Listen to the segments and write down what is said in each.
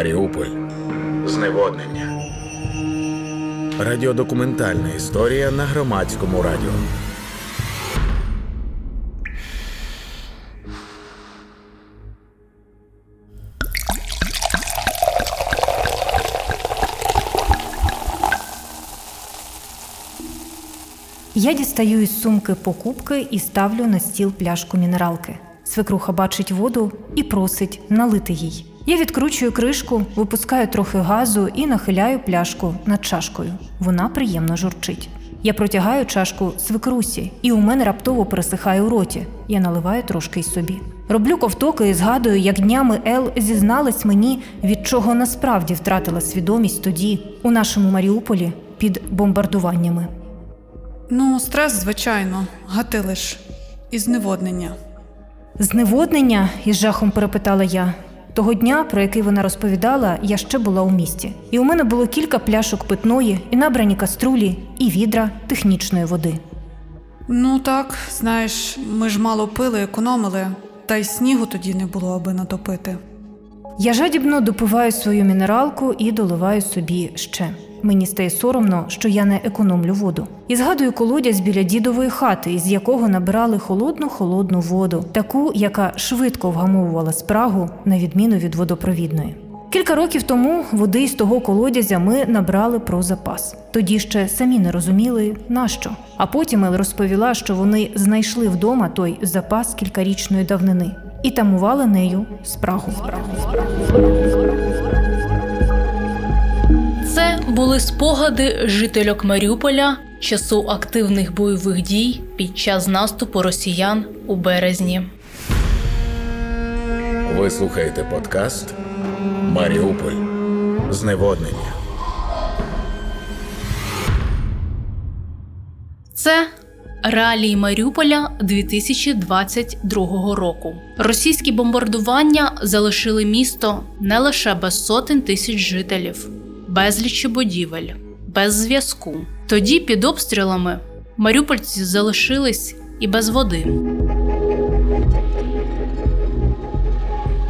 Маріуполь. Зневоднення. Радіодокументальна історія на Громадському радіо. Я дістаю із сумки покупки і ставлю на стіл пляшку мінералки. Свекруха бачить воду і просить налити їй. Я відкручую кришку, випускаю трохи газу і нахиляю пляшку над чашкою. Вона приємно журчить. Я протягаю чашку свекрусі, і у мене раптово пересихає у роті. Я наливаю трошки й собі. Роблю ковток і згадую, як днями Ел зізналась мені, від чого насправді втратила свідомість тоді, у нашому Маріуполі, під бомбардуваннями. Стрес, звичайно, гатилиш. І зневоднення. Зневоднення? Із жахом перепитала я. Того дня, про який вона розповідала, я ще була у місті. І у мене було кілька пляшок питної, і набрані каструлі, і відра технічної води. Так, знаєш, ми ж мало пили, економили, та й снігу тоді не було, аби натопити. Я жадібно допиваю свою мінералку і доливаю собі ще. Мені стає соромно, що я не економлю воду. І згадую колодязь біля дідової хати, із якого набирали холодну-холодну воду. Таку, яка швидко вгамовувала спрагу, на відміну від водопровідної. Кілька років тому води із того колодязя ми набрали про запас. Тоді ще самі не розуміли, нащо. А потім Ел розповіла, що вони знайшли вдома той запас кількарічної давнини. І тамували нею спрагу. Це були спогади жительок Маріуполя часу активних бойових дій під час наступу росіян у березні. Ви слухаєте подкаст «Маріуполь. Зневоднення». Це реалії Маріуполя 2022 року. Російські бомбардування залишили місто не лише без сотень тисяч жителів, безліч будівель, без зв'язку. Тоді під обстрілами маріупольці залишились і без води.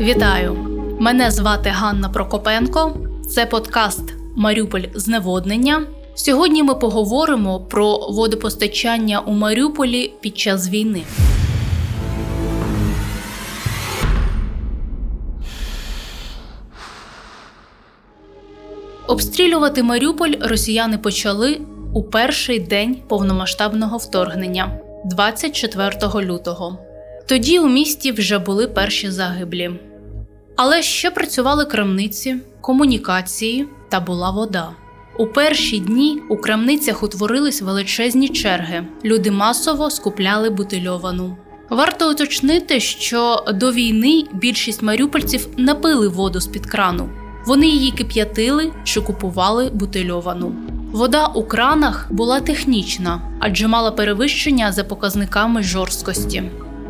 Вітаю! Мене звати Ганна Прокопенко. Це подкаст «Маріуполь. Зневоднення». Сьогодні ми поговоримо про водопостачання у Маріуполі під час війни. Обстрілювати Маріуполь росіяни почали у перший день повномасштабного вторгнення – 24 лютого. Тоді у місті вже були перші загиблі. Але ще працювали крамниці, комунікації та була вода. У перші дні у крамницях утворились величезні черги. Люди масово скупляли бутильовану. Варто уточнити, що до війни більшість маріупольців не пили воду з-під крану. Вони її кип'ятили чи купували бутильовану. Вода у кранах була технічна, адже мала перевищення за показниками жорсткості.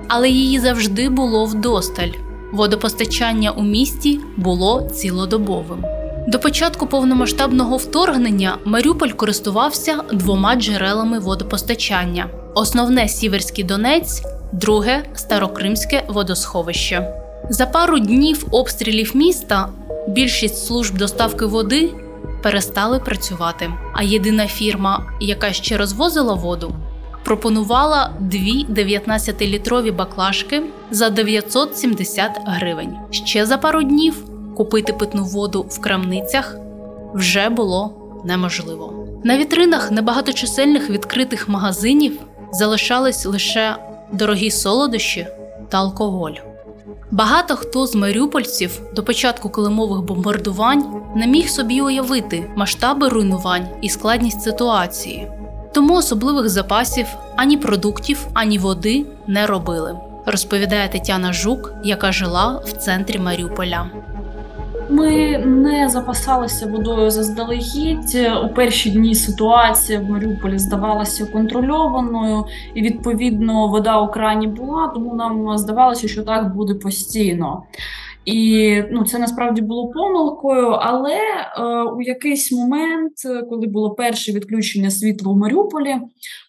Але її завжди було вдосталь. Водопостачання у місті було цілодобовим. До початку повномасштабного вторгнення Маріуполь користувався двома джерелами водопостачання. Основне – Сіверський Донець, друге – Старокримське водосховище. За пару днів обстрілів міста більшість служб доставки води перестали працювати. А єдина фірма, яка ще розвозила воду, пропонувала дві 19-літрові баклажки за 970 гривень. Ще за пару днів купити питну воду в крамницях вже було неможливо. На вітринах небагаточисельних відкритих магазинів залишались лише дорогі солодощі та алкоголь. Багато хто з маріупольців до початку килимових бомбардувань не міг собі уявити масштаби руйнувань і складність ситуації. Тому особливих запасів ані продуктів, ані води не робили, розповідає Тетяна Жук, яка жила в центрі Маріуполя. Ми не запасалися водою заздалегідь. У перші дні ситуація в Маріуполі здавалася контрольованою, і, відповідно, вода у крані була, тому нам здавалося, що так буде постійно. І це насправді було помилкою, але у якийсь момент, коли було перше відключення світла у Маріуполі,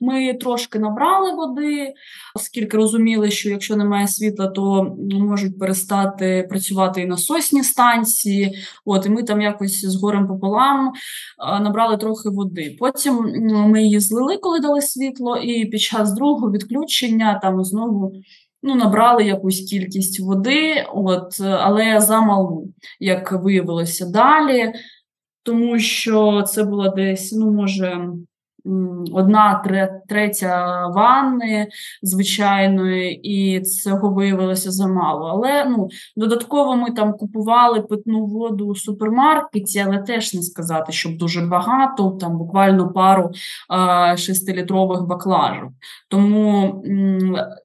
ми трошки набрали води, оскільки розуміли, що якщо немає світла, то можуть перестати працювати і насосні станції. І ми там якось з горем пополам набрали трохи води. Потім ми її злили, коли дали світло, і під час другого відключення там знову набрали якусь кількість води, але замалу, як виявилося далі, тому що це була десь, може, 1/3 ванни звичайної, і цього виявилося замало. Але, додатково ми там купували питну воду у супермаркеті, але теж не сказати, щоб дуже багато, там буквально пару 6-літрових баклажок. Тому,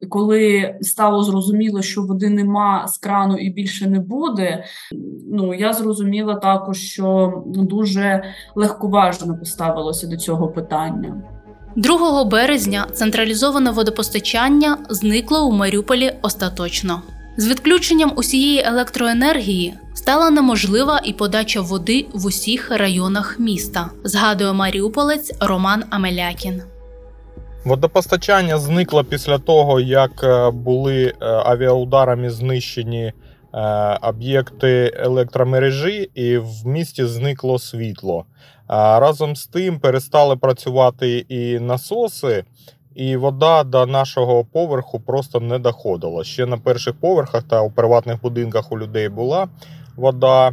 коли стало зрозуміло, що води нема з крану і більше не буде, я зрозуміла також, що дуже легковажно поставилося до цього питання. 2 березня централізоване водопостачання зникло у Маріуполі остаточно. З відключенням усієї електроенергії стала неможлива і подача води в усіх районах міста, згадує маріуполець Роман Амелякін. Водопостачання зникло після того, як були авіаударами знищені об'єкти електромережі і в місті зникло світло. Разом з тим перестали працювати і насоси, і вода до нашого поверху просто не доходила. Ще на перших поверхах та у приватних будинках у людей була вода.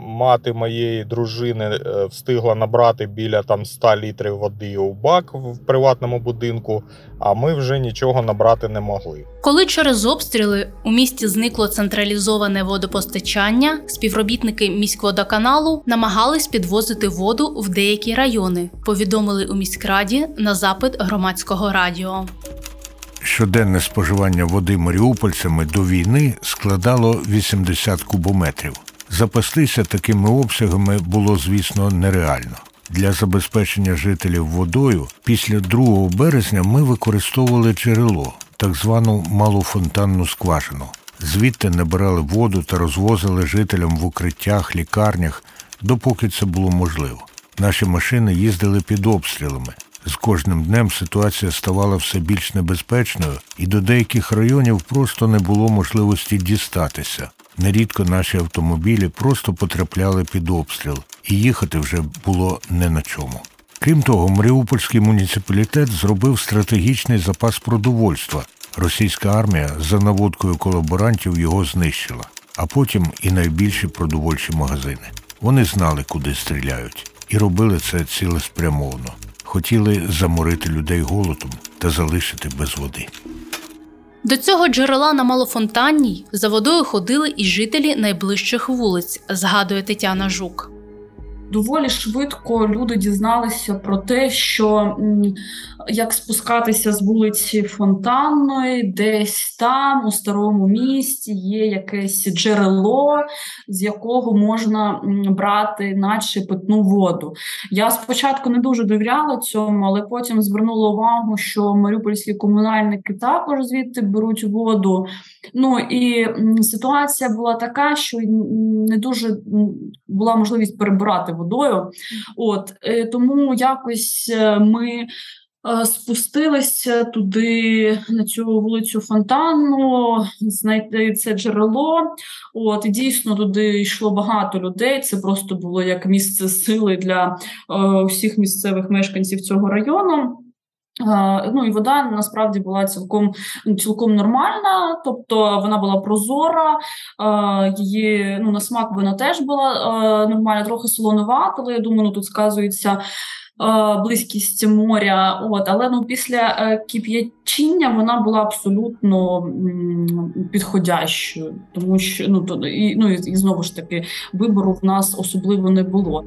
Мати моєї дружини встигла набрати біля 100 літрів води у бак в приватному будинку, а ми вже нічого набрати не могли. Коли через обстріли у місті зникло централізоване водопостачання, співробітники міськводоканалу намагались підвозити воду в деякі райони, повідомили у міськраді на запит Громадського радіо. Щоденне споживання води маріупольцями до війни складало 80 кубометрів. Запастися такими обсягами було, звісно, нереально. Для забезпечення жителів водою після 2 березня ми використовували джерело, так звану малофонтанну скважину. Звідти набирали воду та розвозили жителям в укриттях, лікарнях, допоки це було можливо. Наші машини їздили під обстрілами. З кожним днем ситуація ставала все більш небезпечною, і до деяких районів просто не було можливості дістатися. Нерідко наші автомобілі просто потрапляли під обстріл, і їхати вже було не на чому. Крім того, Маріупольський муніципалітет зробив стратегічний запас продовольства. Російська армія за наводкою колаборантів його знищила, а потім і найбільші продовольчі магазини. Вони знали, куди стріляють, і робили це цілеспрямовано. Хотіли заморити людей голодом та залишити без води. До цього джерела на Малофонтанній за водою ходили і жителі найближчих вулиць, згадує Тетяна Жук. Доволі швидко люди дізналися про те, що як спускатися з вулиці Фонтанної, десь там, у Старому місті, є якесь джерело, з якого можна брати наче питну воду. Я спочатку не дуже довіряла цьому, але потім звернула увагу, що маріупольські комунальники також звідти беруть воду. І ситуація була така, що не дуже була можливість перебирати водою. Тому якось ми спустилися туди, на цю вулицю Фонтанну, знайти це джерело. І дійсно туди йшло багато людей. Це просто було як місце сили для усіх місцевих мешканців цього району. І вода насправді була цілком нормальна, тобто вона була прозора, її на смак вона теж була нормальна, трохи солонувата, але я думаю, тут сказується близькість моря. Але після кип'ячіння вона була абсолютно підходящою, тому що і знову ж таки вибору в нас особливо не було.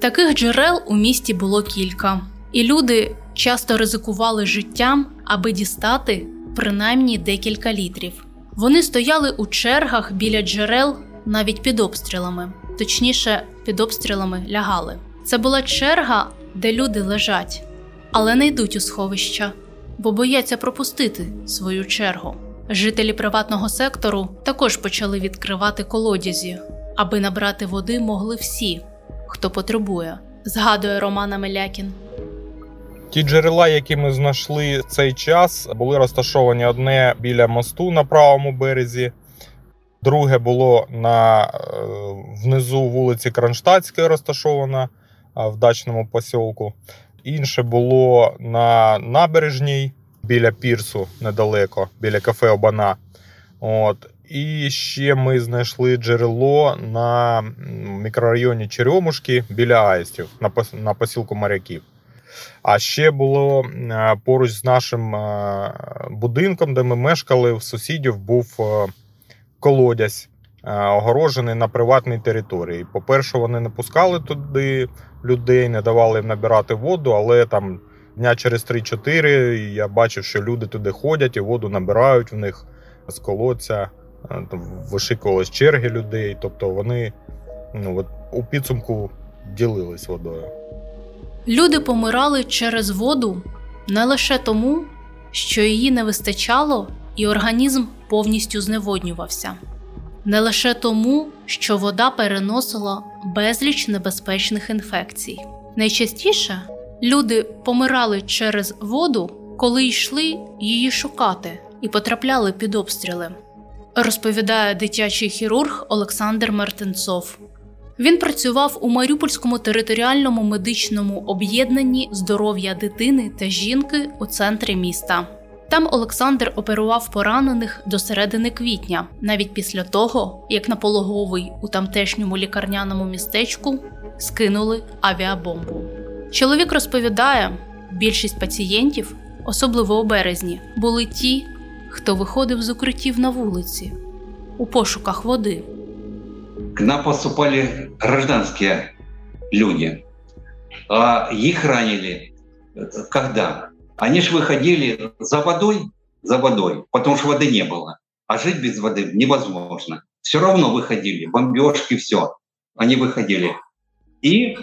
Таких джерел у місті було кілька, і люди часто ризикували життям, аби дістати принаймні декілька літрів. Вони стояли у чергах біля джерел навіть під обстрілами. Точніше, під обстрілами лягали. Це була черга, де люди лежать, але не йдуть у сховища, бо бояться пропустити свою чергу. Жителі приватного сектору також почали відкривати колодязі, аби набрати води могли всі, хто потребує, згадує Роман Амелякін. Ті джерела, які ми знайшли в цей час, були розташовані одне біля мосту на правому березі, друге було внизу вулиці Кронштадтської розташовано в дачному посілку, інше було на набережній біля пірсу недалеко, біля кафе «Обана». І ще ми знайшли джерело на мікрорайоні Черемушки біля аїстів, на посілку моряків. А ще було поруч з нашим будинком, де ми мешкали, у сусідів був колодязь, огорожений на приватній території. По-перше, вони не пускали туди людей, не давали їм набирати воду, але там дня через 3-4 я бачив, що люди туди ходять і воду набирають в них з колодця, вишикувались черги людей, тобто вони у підсумку ділились водою. Люди помирали через воду не лише тому, що її не вистачало і організм повністю зневоднювався. Не лише тому, що вода переносила безліч небезпечних інфекцій. Найчастіше люди помирали через воду, коли йшли її шукати і потрапляли під обстріли, розповідає дитячий хірург Олександр Мартинцов. Він працював у Маріупольському територіальному медичному об'єднанні «Здоров'я дитини та жінки» у центрі міста. Там Олександр оперував поранених до середини квітня, навіть після того, як на пологовий у тамтешньому лікарняному містечку скинули авіабомбу. Чоловік розповідає, більшість пацієнтів, особливо у березні, були ті, хто виходив з укриттів на вулиці у пошуках води. К нам поступали гражданские люди, а их ранили когда? Они же выходили за водой, потому что воды не было, а жить без воды невозможно. Все равно выходили, бомбежки, все, они выходили. И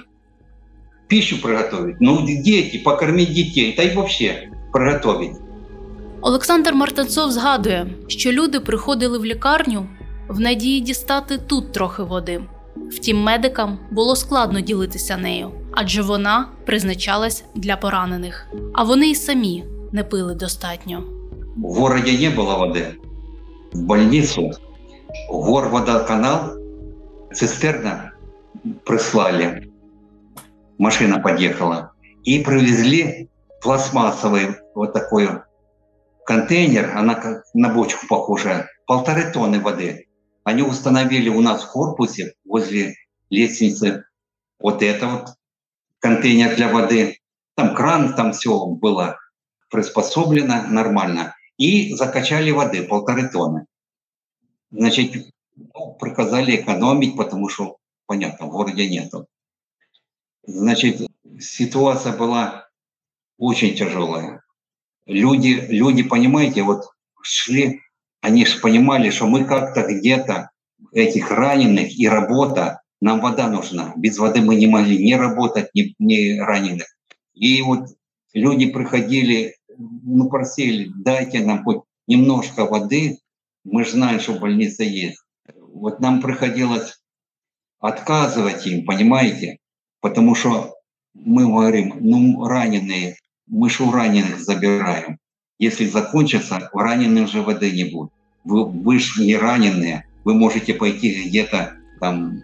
пищу приготовить, дети, покормить детей, да и вообще приготовить. Олександр Мартинцов згадує, що люди приходили в лікарню в надії дістати тут трохи води. Втім, медикам було складно ділитися нею, адже вона призначалась для поранених. А вони й самі не пили достатньо. В місті не було води. В лікарню, горводоканал, цистерна прислали. Машина під'їхала. І привезли пластмасовий ось такий контейнер, вона на бочку похожа, 1,5 тонны воды. Они установили у нас в корпусе возле лестницы вот контейнер для воды. Там кран, там все было приспособлено нормально. И закачали воды 1,5 тонны. Значит, приказали экономить, потому что, понятно, в городе нету. Значит, ситуация была очень тяжелая. Люди, понимаете, шли... Они же понимали, что мы как-то где-то этих раненых и работа, нам вода нужна. Без воды мы не могли ни работать, ни раненых. И люди приходили, просили, дайте нам хоть немножко воды. Мы же знаем, что больница есть. Нам приходилось отказывать им, понимаете? Потому что мы говорим, раненые, мы же у раненых забираем. Если закончится, раненым же воды не будет. Вы же не раненые, вы можете пойти где-то там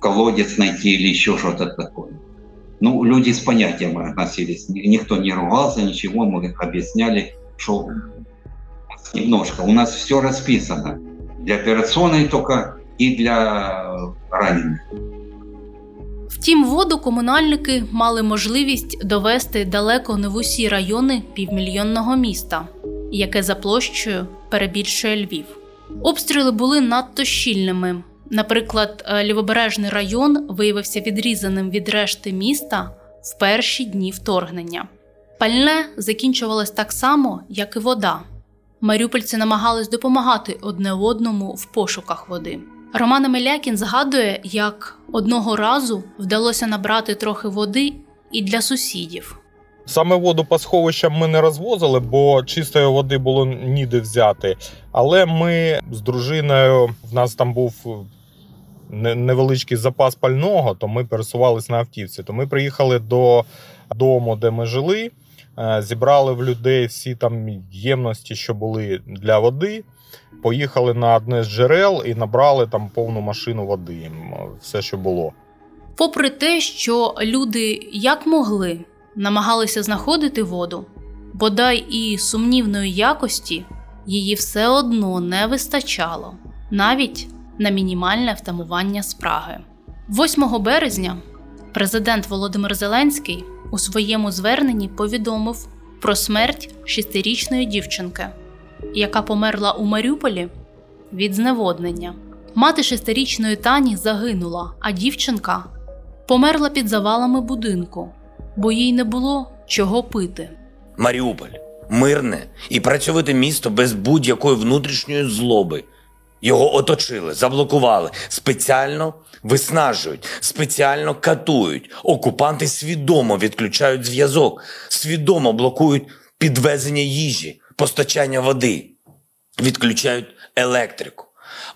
колодец найти или еще что-то такое. Люди с понятием относились, никто не ругался, ничего, мы объясняли, что немножко. У нас все расписано, для операционной только и для раненых. Втім, воду комунальники мали можливість довести далеко не в усі райони півмільйонного міста, яке за площею перебільшує Львів. Обстріли були надто щільними. Наприклад, Лівобережний район виявився відрізаним від решти міста в перші дні вторгнення. Пальне закінчувалось так само, як і вода. Маріупольці намагались допомагати одне одному в пошуках води. Роман Амелякін згадує, як одного разу вдалося набрати трохи води і для сусідів. Саме воду по сховищам ми не розвозили, бо чистої води було ніде взяти. Але ми з дружиною, в нас там був невеличкий запас пального, то ми пересувалися на автівці. То ми приїхали до дому, де ми жили, зібрали в людей всі там ємності, що були для води, поїхали на одне з джерел і набрали там повну машину води, все, що було. Попри те, що люди як могли намагалися знаходити воду, бодай і сумнівної якості, її все одно не вистачало, навіть на мінімальне втамування спраги. 8 березня президент Володимир Зеленський у своєму зверненні повідомив про смерть 6-річної дівчинки, яка померла у Маріуполі від зневоднення. Мати 6-річної Тані загинула, а дівчинка померла під завалами будинку, бо їй не було чого пити. Маріуполь – мирне і працьовите місто без будь-якої внутрішньої злоби. Його оточили, заблокували, спеціально виснажують, спеціально катують. Окупанти свідомо відключають зв'язок, свідомо блокують підвезення їжі, постачання води, відключають електрику.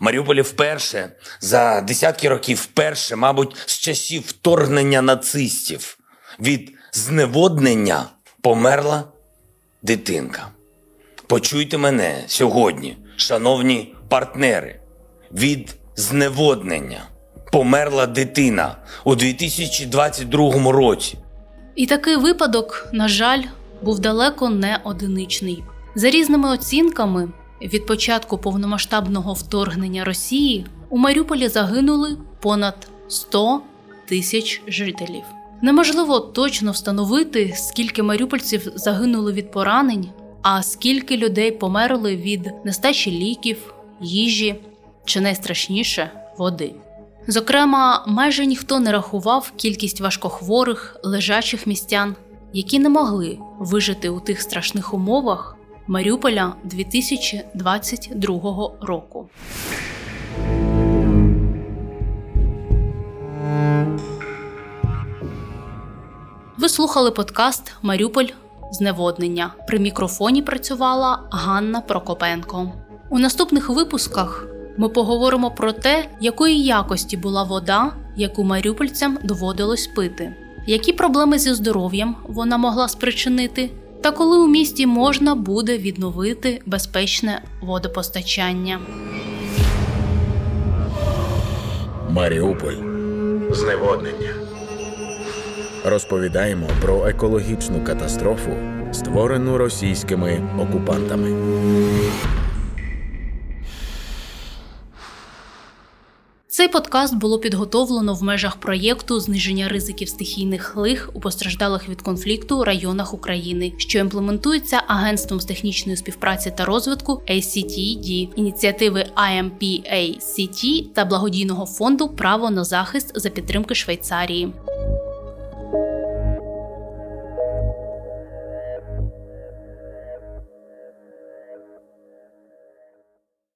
Маріуполі вперше, за десятки років вперше, мабуть, з часів вторгнення нацистів, від зневоднення померла дитинка. Почуйте мене сьогодні, шановні партнери. Від зневоднення померла дитина у 2022 році. І такий випадок, на жаль, був далеко не одиничний. За різними оцінками, від початку повномасштабного вторгнення Росії у Маріуполі загинули понад 100 тисяч жителів. Неможливо точно встановити, скільки маріупольців загинули від поранень, а скільки людей померли від нестачі ліків, їжі чи, найстрашніше, води. Зокрема, майже ніхто не рахував кількість важкохворих, лежачих містян, які не могли вижити у тих страшних умовах Маріуполя 2022 року. Ви слухали подкаст «Маріуполь. Зневоднення». При мікрофоні працювала Ганна Прокопенко. У наступних випусках ми поговоримо про те, якої якості була вода, яку маріупольцям доводилось пити, які проблеми зі здоров'ям вона могла спричинити, та коли у місті можна буде відновити безпечне водопостачання. Маріуполь. Зневоднення. Розповідаємо про екологічну катастрофу, створену російськими окупантами. Цей подкаст було підготовлено в межах проєкту «Зниження ризиків стихійних лих у постраждалих від конфлікту районах України», що імплементується Агентством з технічної співпраці та розвитку ACT-D, ініціативи IMPACT та благодійного фонду «Право на захист» за підтримки Швейцарії.